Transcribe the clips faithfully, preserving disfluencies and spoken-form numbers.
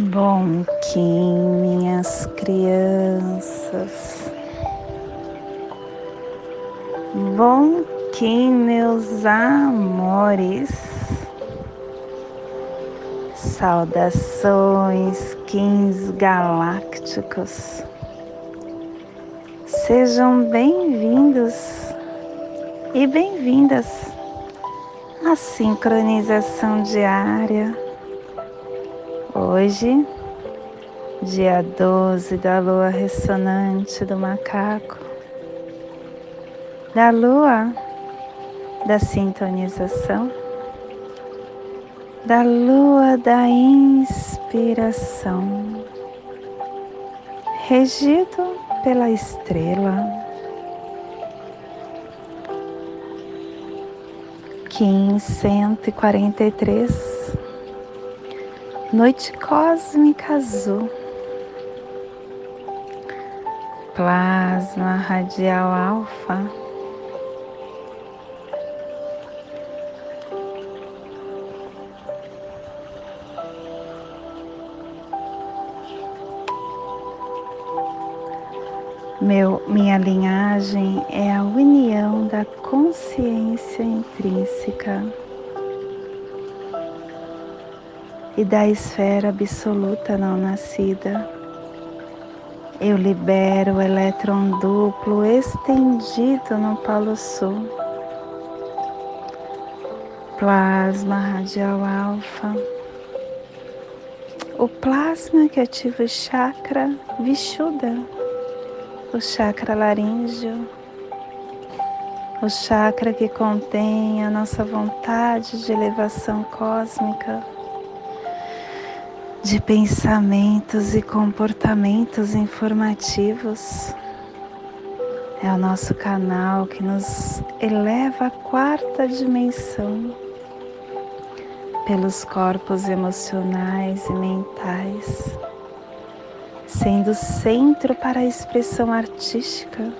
Bom Kim, minhas crianças. Bom Kim, meus amores. Saudações, Kins galácticos. Sejam bem-vindos e bem-vindas à sincronização diária. Hoje, dia doze da lua ressonante do macaco, da lua da sintonização, da lua da inspiração, regido pela estrela Kim cento e quarenta e três. Noite cósmica azul, plasma radial alfa, meu minha linhagem é a união da consciência intrínseca e da esfera absoluta não nascida. Eu libero o elétron duplo estendido no Polo Sul. Plasma radial alfa. O plasma que ativa o chakra Vishuddha, o chakra laríngeo, o chakra que contém a nossa vontade de elevação cósmica, de pensamentos e comportamentos informativos. É o nosso canal que nos eleva à quarta dimensão pelos corpos emocionais e mentais, sendo centro para a expressão artística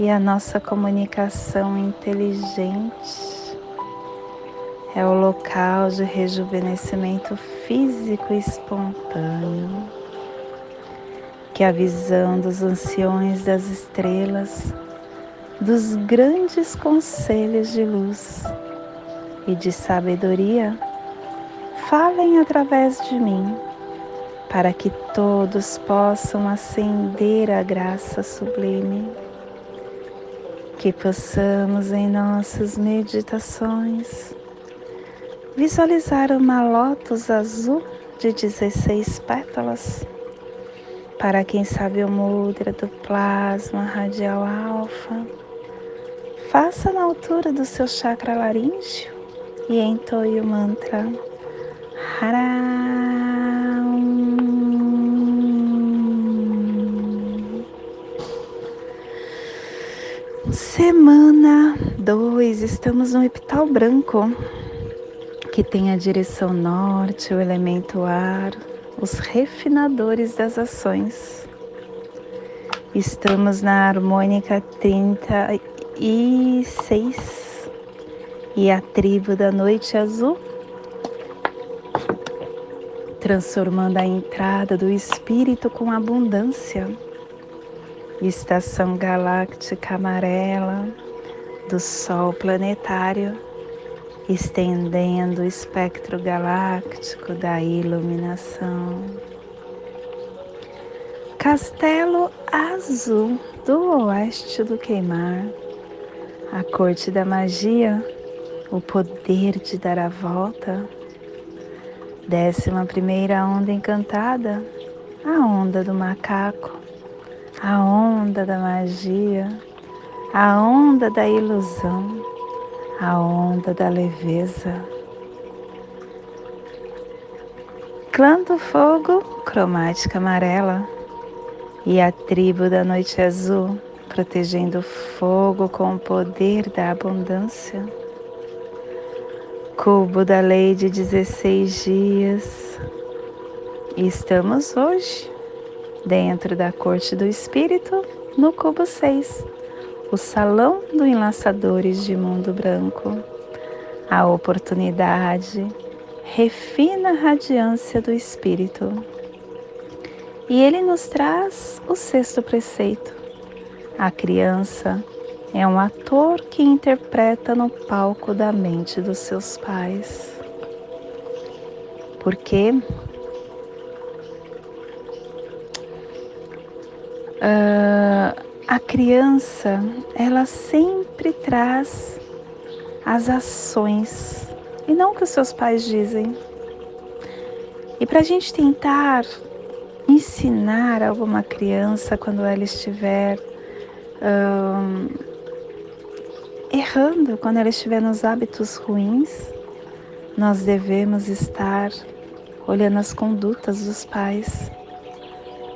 e a nossa comunicação inteligente. É o local de rejuvenescimento físico espontâneo, que a visão dos anciões das estrelas, dos grandes conselhos de luz e de sabedoria, falem através de mim, para que todos possam ascender à graça sublime, que possamos em nossas meditações visualizar uma lótus azul de dezesseis pétalas. Para quem sabe o mudra do plasma radial alfa, faça na altura do seu chakra laríngeo e entoie o mantra Haram. Semana dois, estamos no epital branco, que tem a direção norte, o elemento ar, os refinadores das ações. Estamos na harmônica trinta e seis e a tribo da noite azul, transformando a entrada do espírito com abundância. Estação galáctica amarela do sol planetário, estendendo o espectro galáctico da iluminação. Castelo azul do oeste do queimar, a corte da magia, o poder de dar a volta. Décima primeira onda encantada, a onda do macaco, a onda da magia, a onda da ilusão, a onda da leveza. Clã do fogo, cromática amarela, e a tribo da noite azul, protegendo o fogo com o poder da abundância. Cubo da lei de dezesseis dias. Estamos hoje dentro da corte do espírito, no cubo seis. O salão do enlaçadores de mundo branco, a oportunidade refina a radiância do Espírito. E ele nos traz o sexto preceito. A criança é um ator que interpreta no palco da mente dos seus pais. Porque uh, a criança, ela sempre traz as ações e não o que os seus pais dizem. E para a gente tentar ensinar alguma criança quando ela estiver um, errando, quando ela estiver nos hábitos ruins, nós devemos estar olhando as condutas dos pais,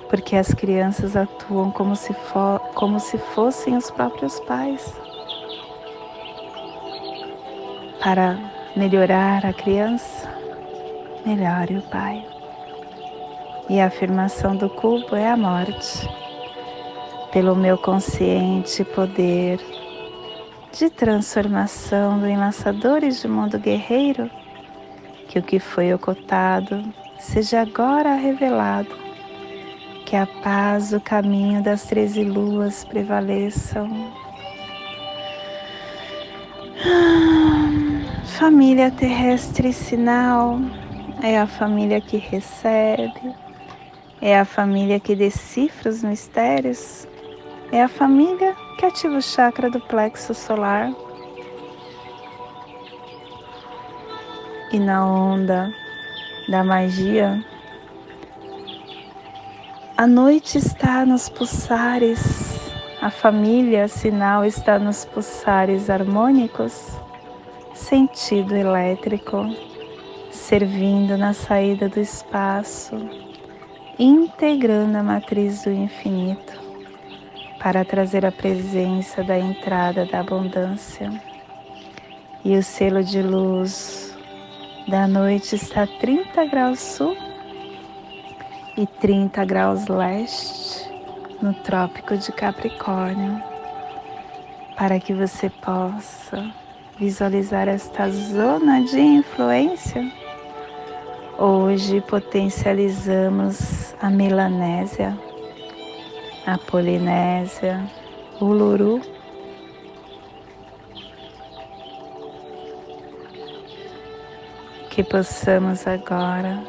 porque as crianças atuam como se, for, como se fossem os próprios pais. Para melhorar a criança, melhore o pai. E a afirmação do cubo é a morte. Pelo meu consciente poder de transformação do enlaçadores de mundo guerreiro, que o que foi ocultado seja agora revelado. Que a paz, o caminho das treze luas prevaleçam. Família terrestre sinal é a família que recebe, é a família que decifra os mistérios, é a família que ativa o chakra do plexo solar. E na onda da magia, a noite está nos pulsares, a família sinal está nos pulsares harmônicos, sentido elétrico, servindo na saída do espaço, integrando a matriz do infinito, para trazer a presença da entrada da abundância. E o selo de luz da noite está a trinta graus sul, e trinta graus leste no Trópico de Capricórnio, para que você possa visualizar esta zona de influência. Hoje potencializamos a Melanésia, a Polinésia, o Uluru, que possamos agora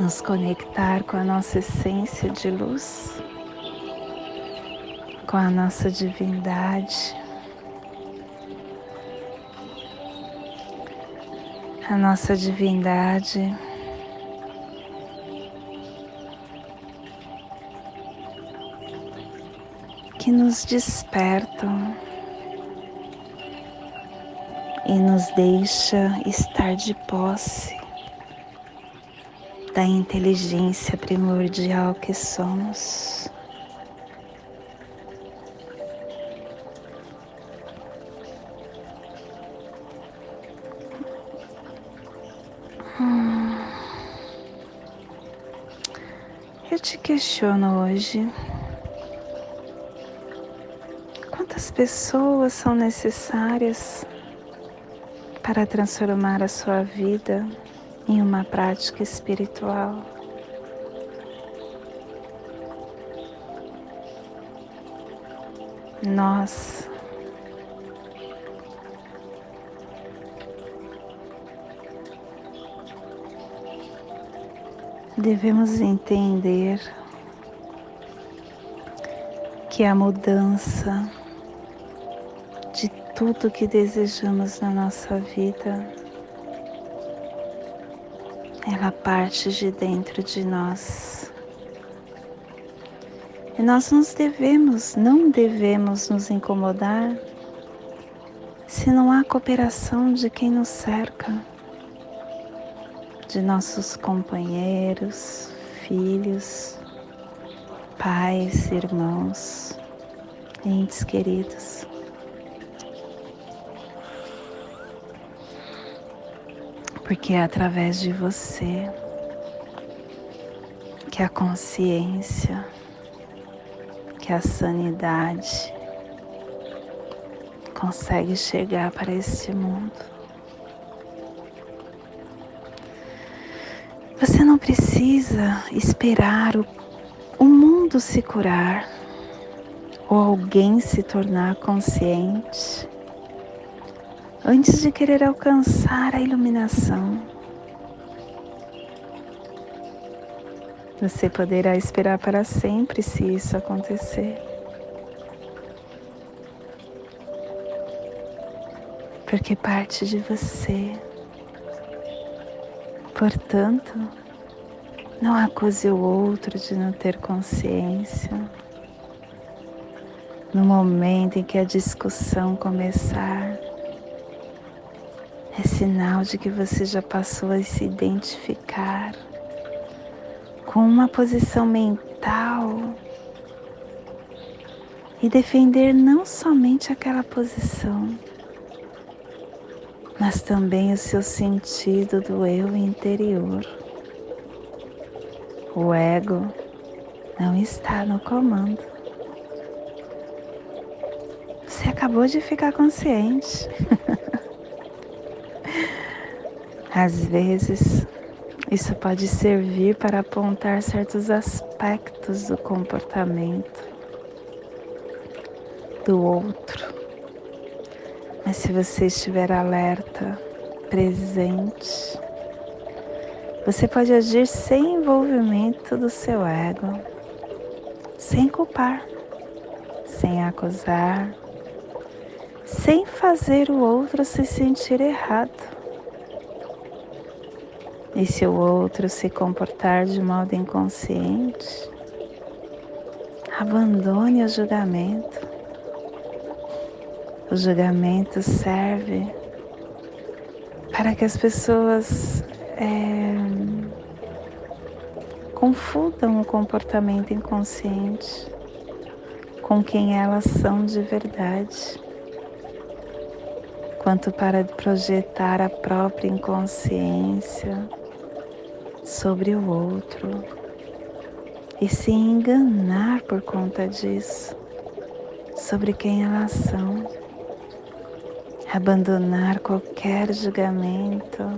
nos conectar com a nossa essência de luz, com a nossa divindade, a nossa divindade que nos despertam e nos deixa estar de posse da inteligência primordial que somos. Hum. Eu te questiono hoje: quantas pessoas são necessárias para transformar a sua vida em uma prática espiritual? Nós devemos entender que a mudança de tudo que desejamos na nossa vida, ela parte de dentro de nós. E nós nos devemos, não devemos nos incomodar se não há cooperação de quem nos cerca, de nossos companheiros, filhos, pais, irmãos, entes queridos. Porque é através de você que a consciência, que a sanidade consegue chegar para este mundo. Você não precisa esperar o, o mundo se curar ou alguém se tornar consciente antes de querer alcançar a iluminação. Você poderá esperar para sempre se isso acontecer, porque parte de você. Portanto, não acuse o outro de não ter consciência. No momento em que a discussão começar, é sinal de que você já passou a se identificar com uma posição mental e defender não somente aquela posição, mas também o seu sentido do eu interior. O ego não está no comando. Você acabou de ficar consciente. Às vezes, isso pode servir para apontar certos aspectos do comportamento do outro. Mas se você estiver alerta, presente, você pode agir sem envolvimento do seu ego, sem culpar, sem acusar, sem fazer o outro se sentir errado. E se o outro se comportar de modo inconsciente, abandone o julgamento. O julgamento serve para que as pessoas é, confundam o comportamento inconsciente com quem elas são de verdade, quanto para projetar a própria inconsciência sobre o outro e se enganar por conta disso sobre quem elas são. Abandonar qualquer julgamento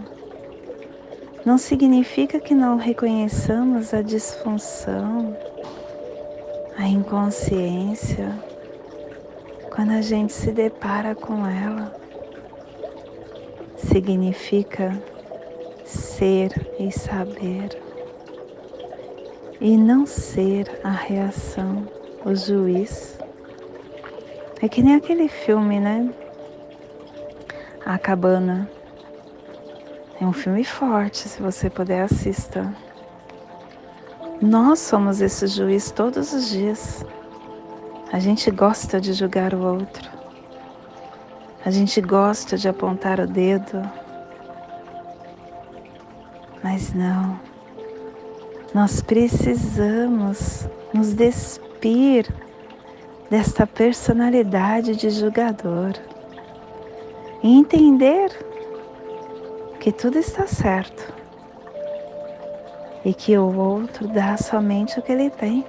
não significa que não reconheçamos a disfunção, a inconsciência, quando a gente se depara com ela. Significa ser e saber, e não ser a reação, o juiz. É que nem aquele filme, né? A Cabana é um filme forte, se você puder assista. Nós somos esse juiz todos os dias. A gente gosta de julgar o outro. A gente gosta de apontar o dedo. Mas não. Nós precisamos nos despir desta personalidade de julgador. E entender que tudo está certo e que o outro dá somente o que ele tem.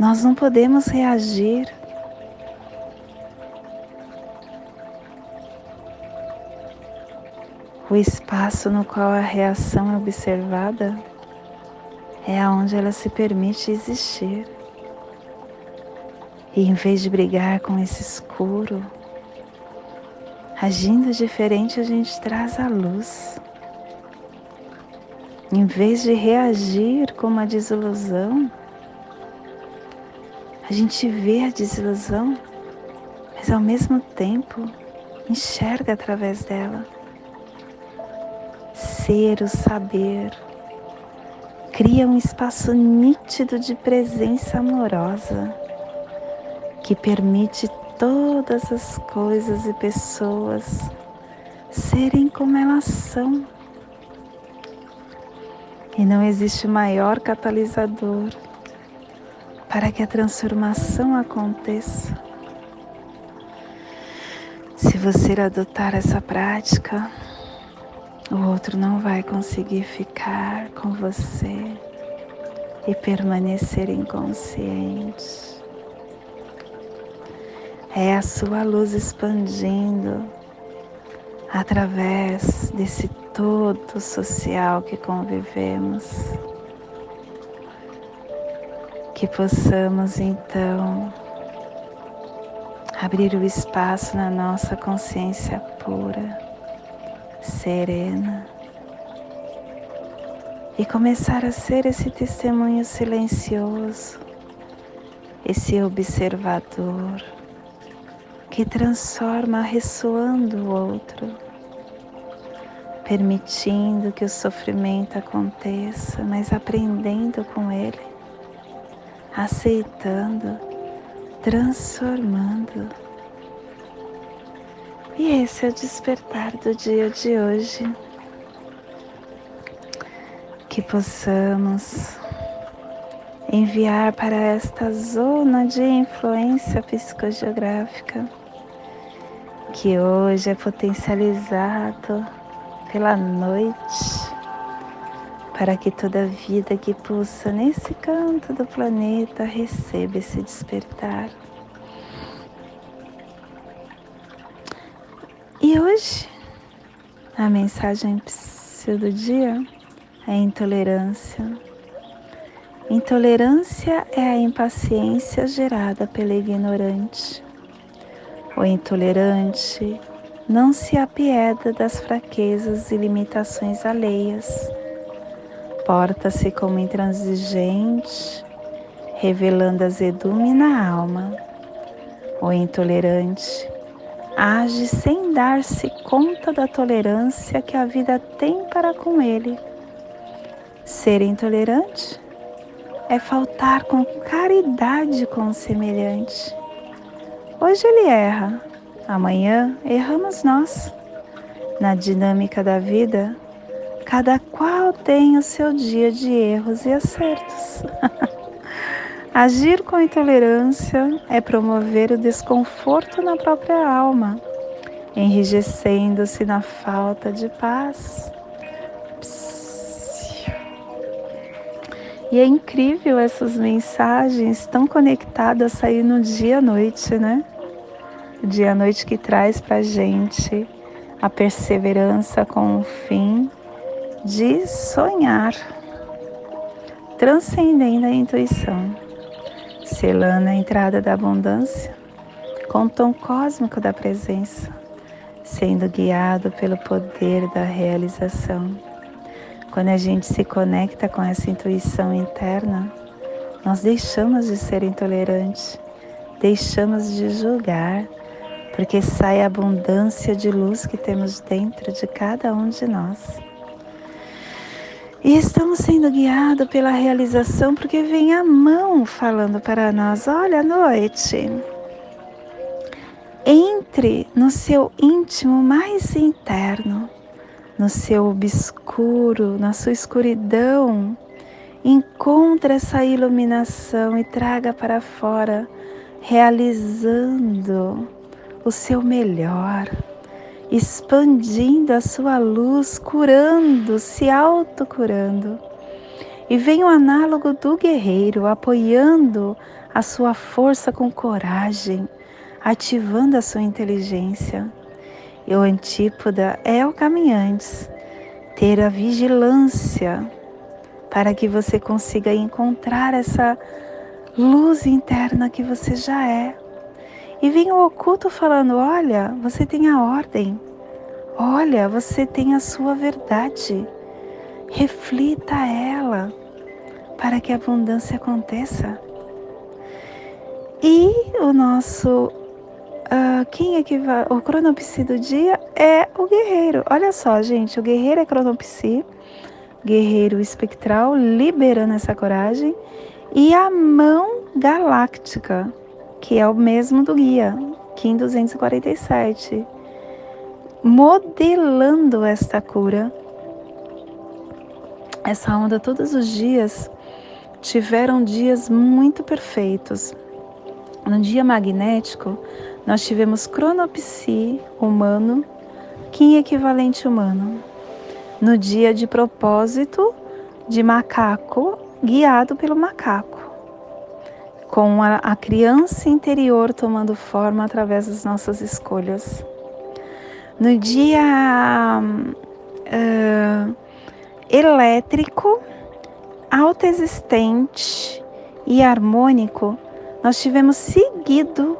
Nós não podemos reagir . O espaço no qual a reação é observada é aonde ela se permite existir. E em vez de brigar com esse escuro, agindo diferente, a gente traz a luz. Em vez de reagir com uma desilusão, a gente vê a desilusão, mas ao mesmo tempo enxerga através dela. Ser o saber cria um espaço nítido de presença amorosa que permite todas as coisas e pessoas serem como elas são. E não existe maior catalisador para que a transformação aconteça. Se você adotar essa prática, o outro não vai conseguir ficar com você e permanecer inconsciente. É a sua luz expandindo através desse todo social que convivemos. Que possamos, então, abrir o espaço na nossa consciência pura, serena, e começar a ser esse testemunho silencioso, esse observador que transforma ressoando o outro, permitindo que o sofrimento aconteça, mas aprendendo com ele, aceitando, transformando. E esse é o despertar do dia de hoje. Que possamos enviar para esta zona de influência psicogeográfica, que hoje é potencializado pela noite, para que toda vida que pulsa nesse canto do planeta receba esse despertar. E hoje, a mensagem do dia é intolerância. Intolerância é a impaciência gerada pelo ignorante. O intolerante não se apieda das fraquezas e limitações alheias. Porta-se como intransigente, revelando azedume na alma. O intolerante age sem dar-se conta da tolerância que a vida tem para com ele. Ser intolerante é faltar com caridade com o semelhante. Hoje ele erra, amanhã erramos nós. Na dinâmica da vida, cada qual tem o seu dia de erros e acertos. Agir com intolerância é promover o desconforto na própria alma, enrijecendo-se na falta de paz. E é incrível, essas mensagens tão conectadas saindo dia à noite, né? Dia à noite que traz pra gente a perseverança com o fim de sonhar, transcendendo a intuição, selando a entrada da abundância com o tom cósmico da presença, sendo guiado pelo poder da realização. Quando a gente se conecta com essa intuição interna, nós deixamos de ser intolerantes, deixamos de julgar, porque sai a abundância de luz que temos dentro de cada um de nós. E estamos sendo guiados pela realização, porque vem a mão falando para nós: olha, à noite, entre no seu íntimo mais interno, no seu obscuro, na sua escuridão, encontra essa iluminação e traga para fora, realizando o seu melhor, expandindo a sua luz, curando, se autocurando. E vem o análogo do guerreiro, apoiando a sua força com coragem, ativando a sua inteligência. E o antípoda é o caminhante, ter a vigilância para que você consiga encontrar essa luz interna que você já é. E vem o oculto falando: olha, você tem a ordem, olha, você tem a sua verdade, reflita ela para que a abundância aconteça. E o nosso Uh, quem é que vai? O cronopsi do dia é o guerreiro. Olha só, gente, o guerreiro é cronopsi, guerreiro espectral, liberando essa coragem. E a mão galáctica, que é o mesmo do guia, Kim duzentos e quarenta e sete, modelando esta cura. Essa onda, todos os dias, tiveram dias muito perfeitos. No dia magnético, nós tivemos cronopsi humano, Kim equivalente humano. No dia de propósito, de macaco, guiado pelo macaco, com a, a criança interior tomando forma através das nossas escolhas. No dia uh, elétrico, autoexistente e harmônico, nós tivemos seguido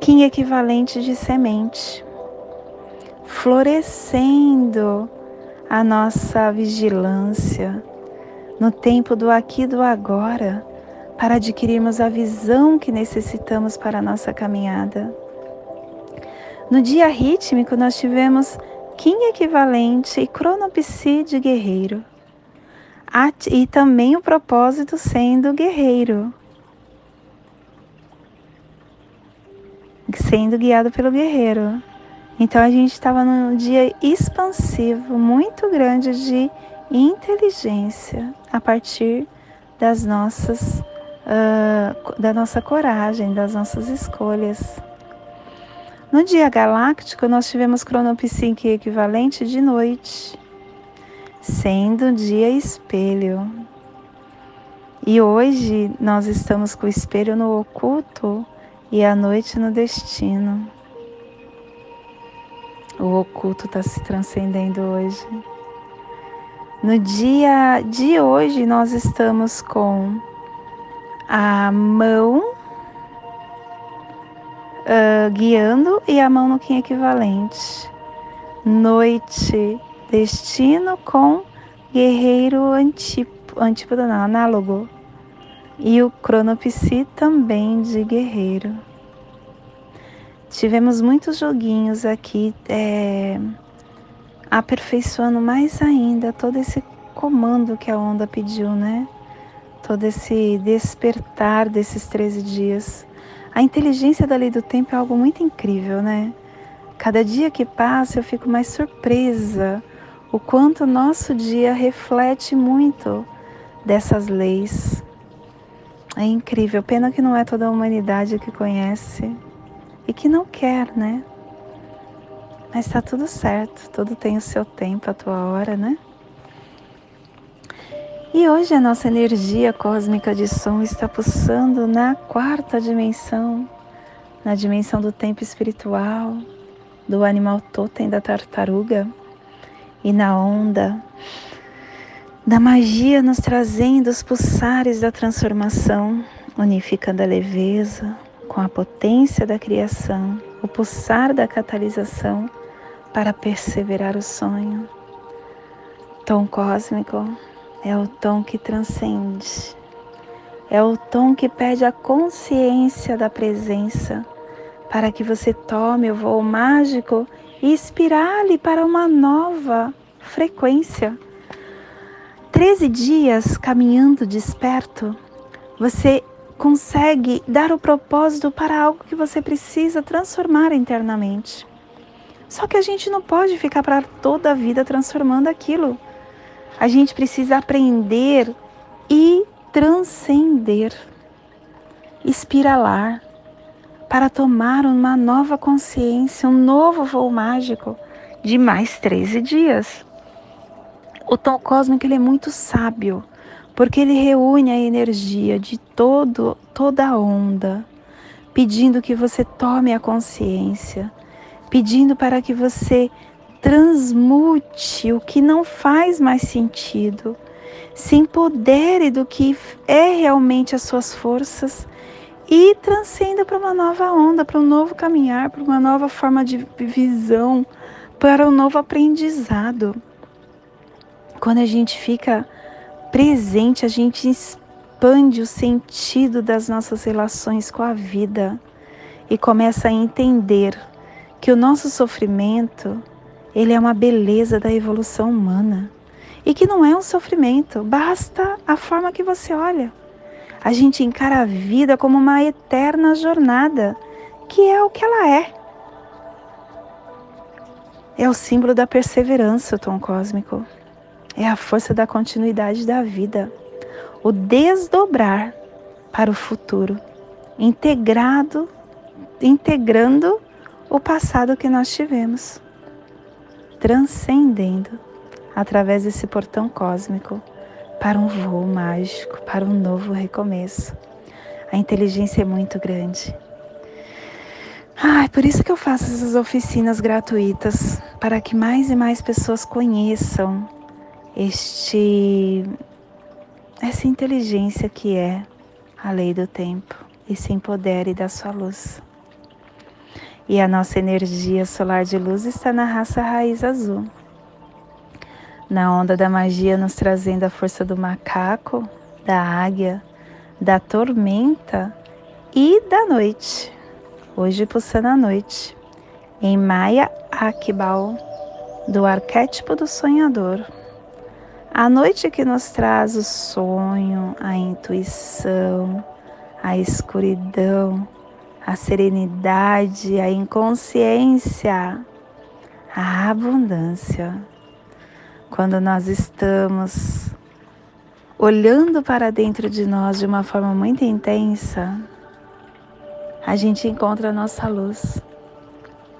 Kim equivalente de semente, florescendo a nossa vigilância no tempo do aqui e do agora, para adquirirmos a visão que necessitamos para a nossa caminhada. No dia rítmico, nós tivemos Kim equivalente e cronopsi de guerreiro, e também o propósito sendo guerreiro, sendo guiado pelo guerreiro. Então a gente estava num dia expansivo, muito grande de inteligência, a partir das nossas Uh, da nossa coragem, das nossas escolhas. No dia galáctico, nós tivemos cronopsi equivalente de noite, sendo um dia espelho. E hoje nós estamos com o espelho no oculto e a noite no destino. O oculto está se transcendendo hoje. No dia de hoje, nós estamos com a mão uh, guiando e a mão no Kim equivalente. Noite, destino com guerreiro antípoda, antípoda não, análogo. E o cronopsi também de guerreiro. Tivemos muitos joguinhos aqui, é, aperfeiçoando mais ainda todo esse comando que a onda pediu, né? Todo esse despertar desses treze dias. A inteligência da lei do tempo é algo muito incrível, né? Cada dia que passa eu fico mais surpresa o quanto o nosso dia reflete muito dessas leis. É incrível, pena que não é toda a humanidade que conhece e que não quer, né? Mas tá tudo certo, tudo tem o seu tempo, a tua hora, né? E hoje a nossa energia cósmica de som está pulsando na quarta dimensão, na dimensão do tempo espiritual, do animal totem da tartaruga e na onda da magia, nos trazendo os pulsares da transformação, unificando a leveza com a potência da criação, o pulsar da catalisação para perseverar o sonho. Tom cósmico é o tom que transcende, é o tom que pede a consciência da presença para que você tome o voo mágico e espirale para uma nova frequência. Treze dias caminhando desperto, você consegue dar o propósito para algo que você precisa transformar internamente. Só que a gente não pode ficar para toda a vida transformando aquilo. A gente precisa aprender e transcender, espiralar, para tomar uma nova consciência, um novo voo mágico de mais treze dias. O tom cósmico ele é muito sábio, porque ele reúne a energia de todo, toda a onda, pedindo que você tome a consciência, pedindo para que você transmute o que não faz mais sentido, se empodere do que é realmente as suas forças e transcenda para uma nova onda, para um novo caminhar, para uma nova forma de visão, para um novo aprendizado. Quando a gente fica presente, a gente expande o sentido das nossas relações com a vida e começa a entender que o nosso sofrimento ele é uma beleza da evolução humana e que não é um sofrimento, basta a forma que você olha. A gente encara a vida como uma eterna jornada, que é o que ela é. É o símbolo da perseverança, o tom cósmico. É a força da continuidade da vida, o desdobrar para o futuro, integrado, integrando o passado que nós tivemos, transcendendo através desse portão cósmico para um voo mágico, para um novo recomeço. A inteligência é muito grande. Ai, por isso que eu faço essas oficinas gratuitas, para que mais e mais pessoas conheçam este, essa inteligência que é a lei do tempo e se empodere da sua luz. E a nossa energia solar de luz está na raça raiz azul, na onda da magia, nos trazendo a força do macaco, da águia, da tormenta e da noite. Hoje pulsando a noite, em Maya Akbal, do arquétipo do sonhador. A noite que nos traz o sonho, a intuição, a escuridão, a serenidade, a inconsciência, a abundância. Quando nós estamos olhando para dentro de nós de uma forma muito intensa, a gente encontra a nossa luz.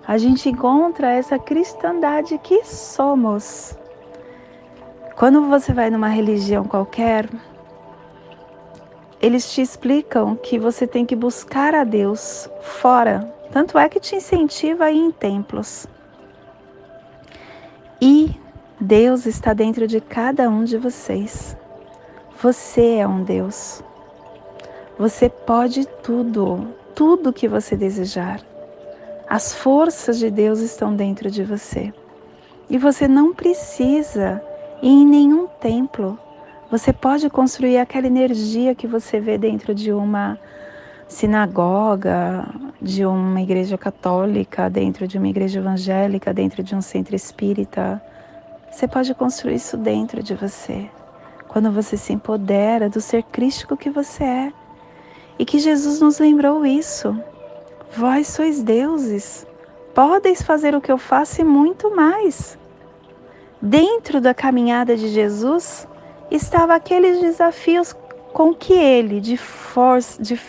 A gente encontra essa cristandade que somos. Quando você vai numa religião qualquer, eles te explicam que você tem que buscar a Deus fora. Tanto é que te incentiva a ir em templos. E Deus está dentro de cada um de vocês. Você é um Deus. Você pode tudo. Tudo que você desejar. As forças de Deus estão dentro de você. E você não precisa ir em nenhum templo. Você pode construir aquela energia que você vê dentro de uma sinagoga, de uma igreja católica, dentro de uma igreja evangélica, dentro de um centro espírita. Você pode construir isso dentro de você. Quando você se empodera do ser crístico que você é. E que Jesus nos lembrou isso. Vós sois deuses, podeis fazer o que eu faço e muito mais. Dentro da caminhada de Jesus, estavam aqueles desafios com que ele, de, for- de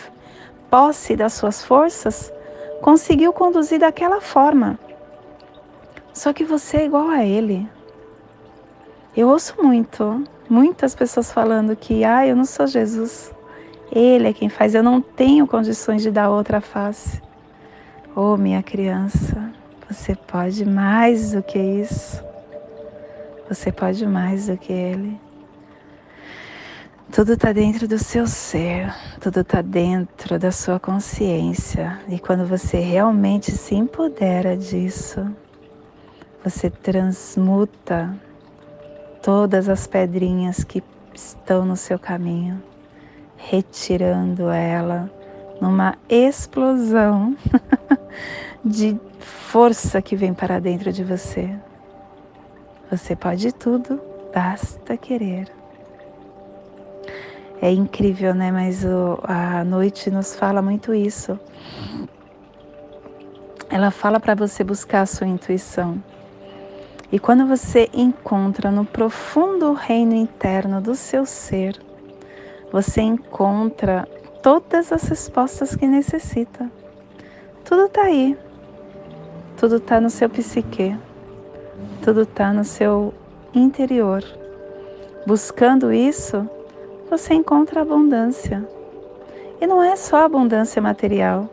posse das suas forças, conseguiu conduzir daquela forma. Só que você é igual a ele. Eu ouço muito, muitas pessoas falando que, ah, eu não sou Jesus. Ele é quem faz, eu não tenho condições de dar outra face. Oh, minha criança, você pode mais do que isso. Você pode mais do que ele. Tudo está dentro do seu ser, tudo está dentro da sua consciência. E quando você realmente se empodera disso, você transmuta todas as pedrinhas que estão no seu caminho, retirando ela numa explosão de força que vem para dentro de você. Você pode tudo, basta querer. É incrível, né? Mas o, a noite nos fala muito isso. Ela fala para você buscar a sua intuição. E quando você encontra no profundo reino interno do seu ser, você encontra todas as respostas que necessita. Tudo está aí. Tudo está no seu psique. Tudo está no seu interior. Buscando isso, você encontra abundância. E não é só abundância material,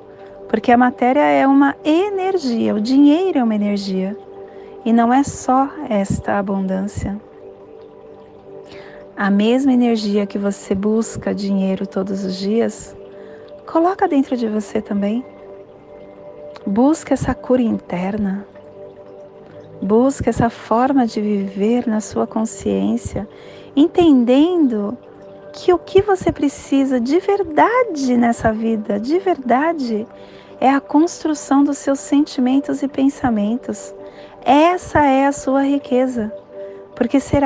porque a matéria é uma energia, o dinheiro é uma energia. E não é só esta abundância. A mesma energia que você busca dinheiro todos os dias, coloca dentro de você também. Busca essa cura interna. Busca essa forma de viver na sua consciência, entendendo que o que você precisa de verdade nessa vida, de verdade, é a construção dos seus sentimentos e pensamentos. Essa é a sua riqueza, porque será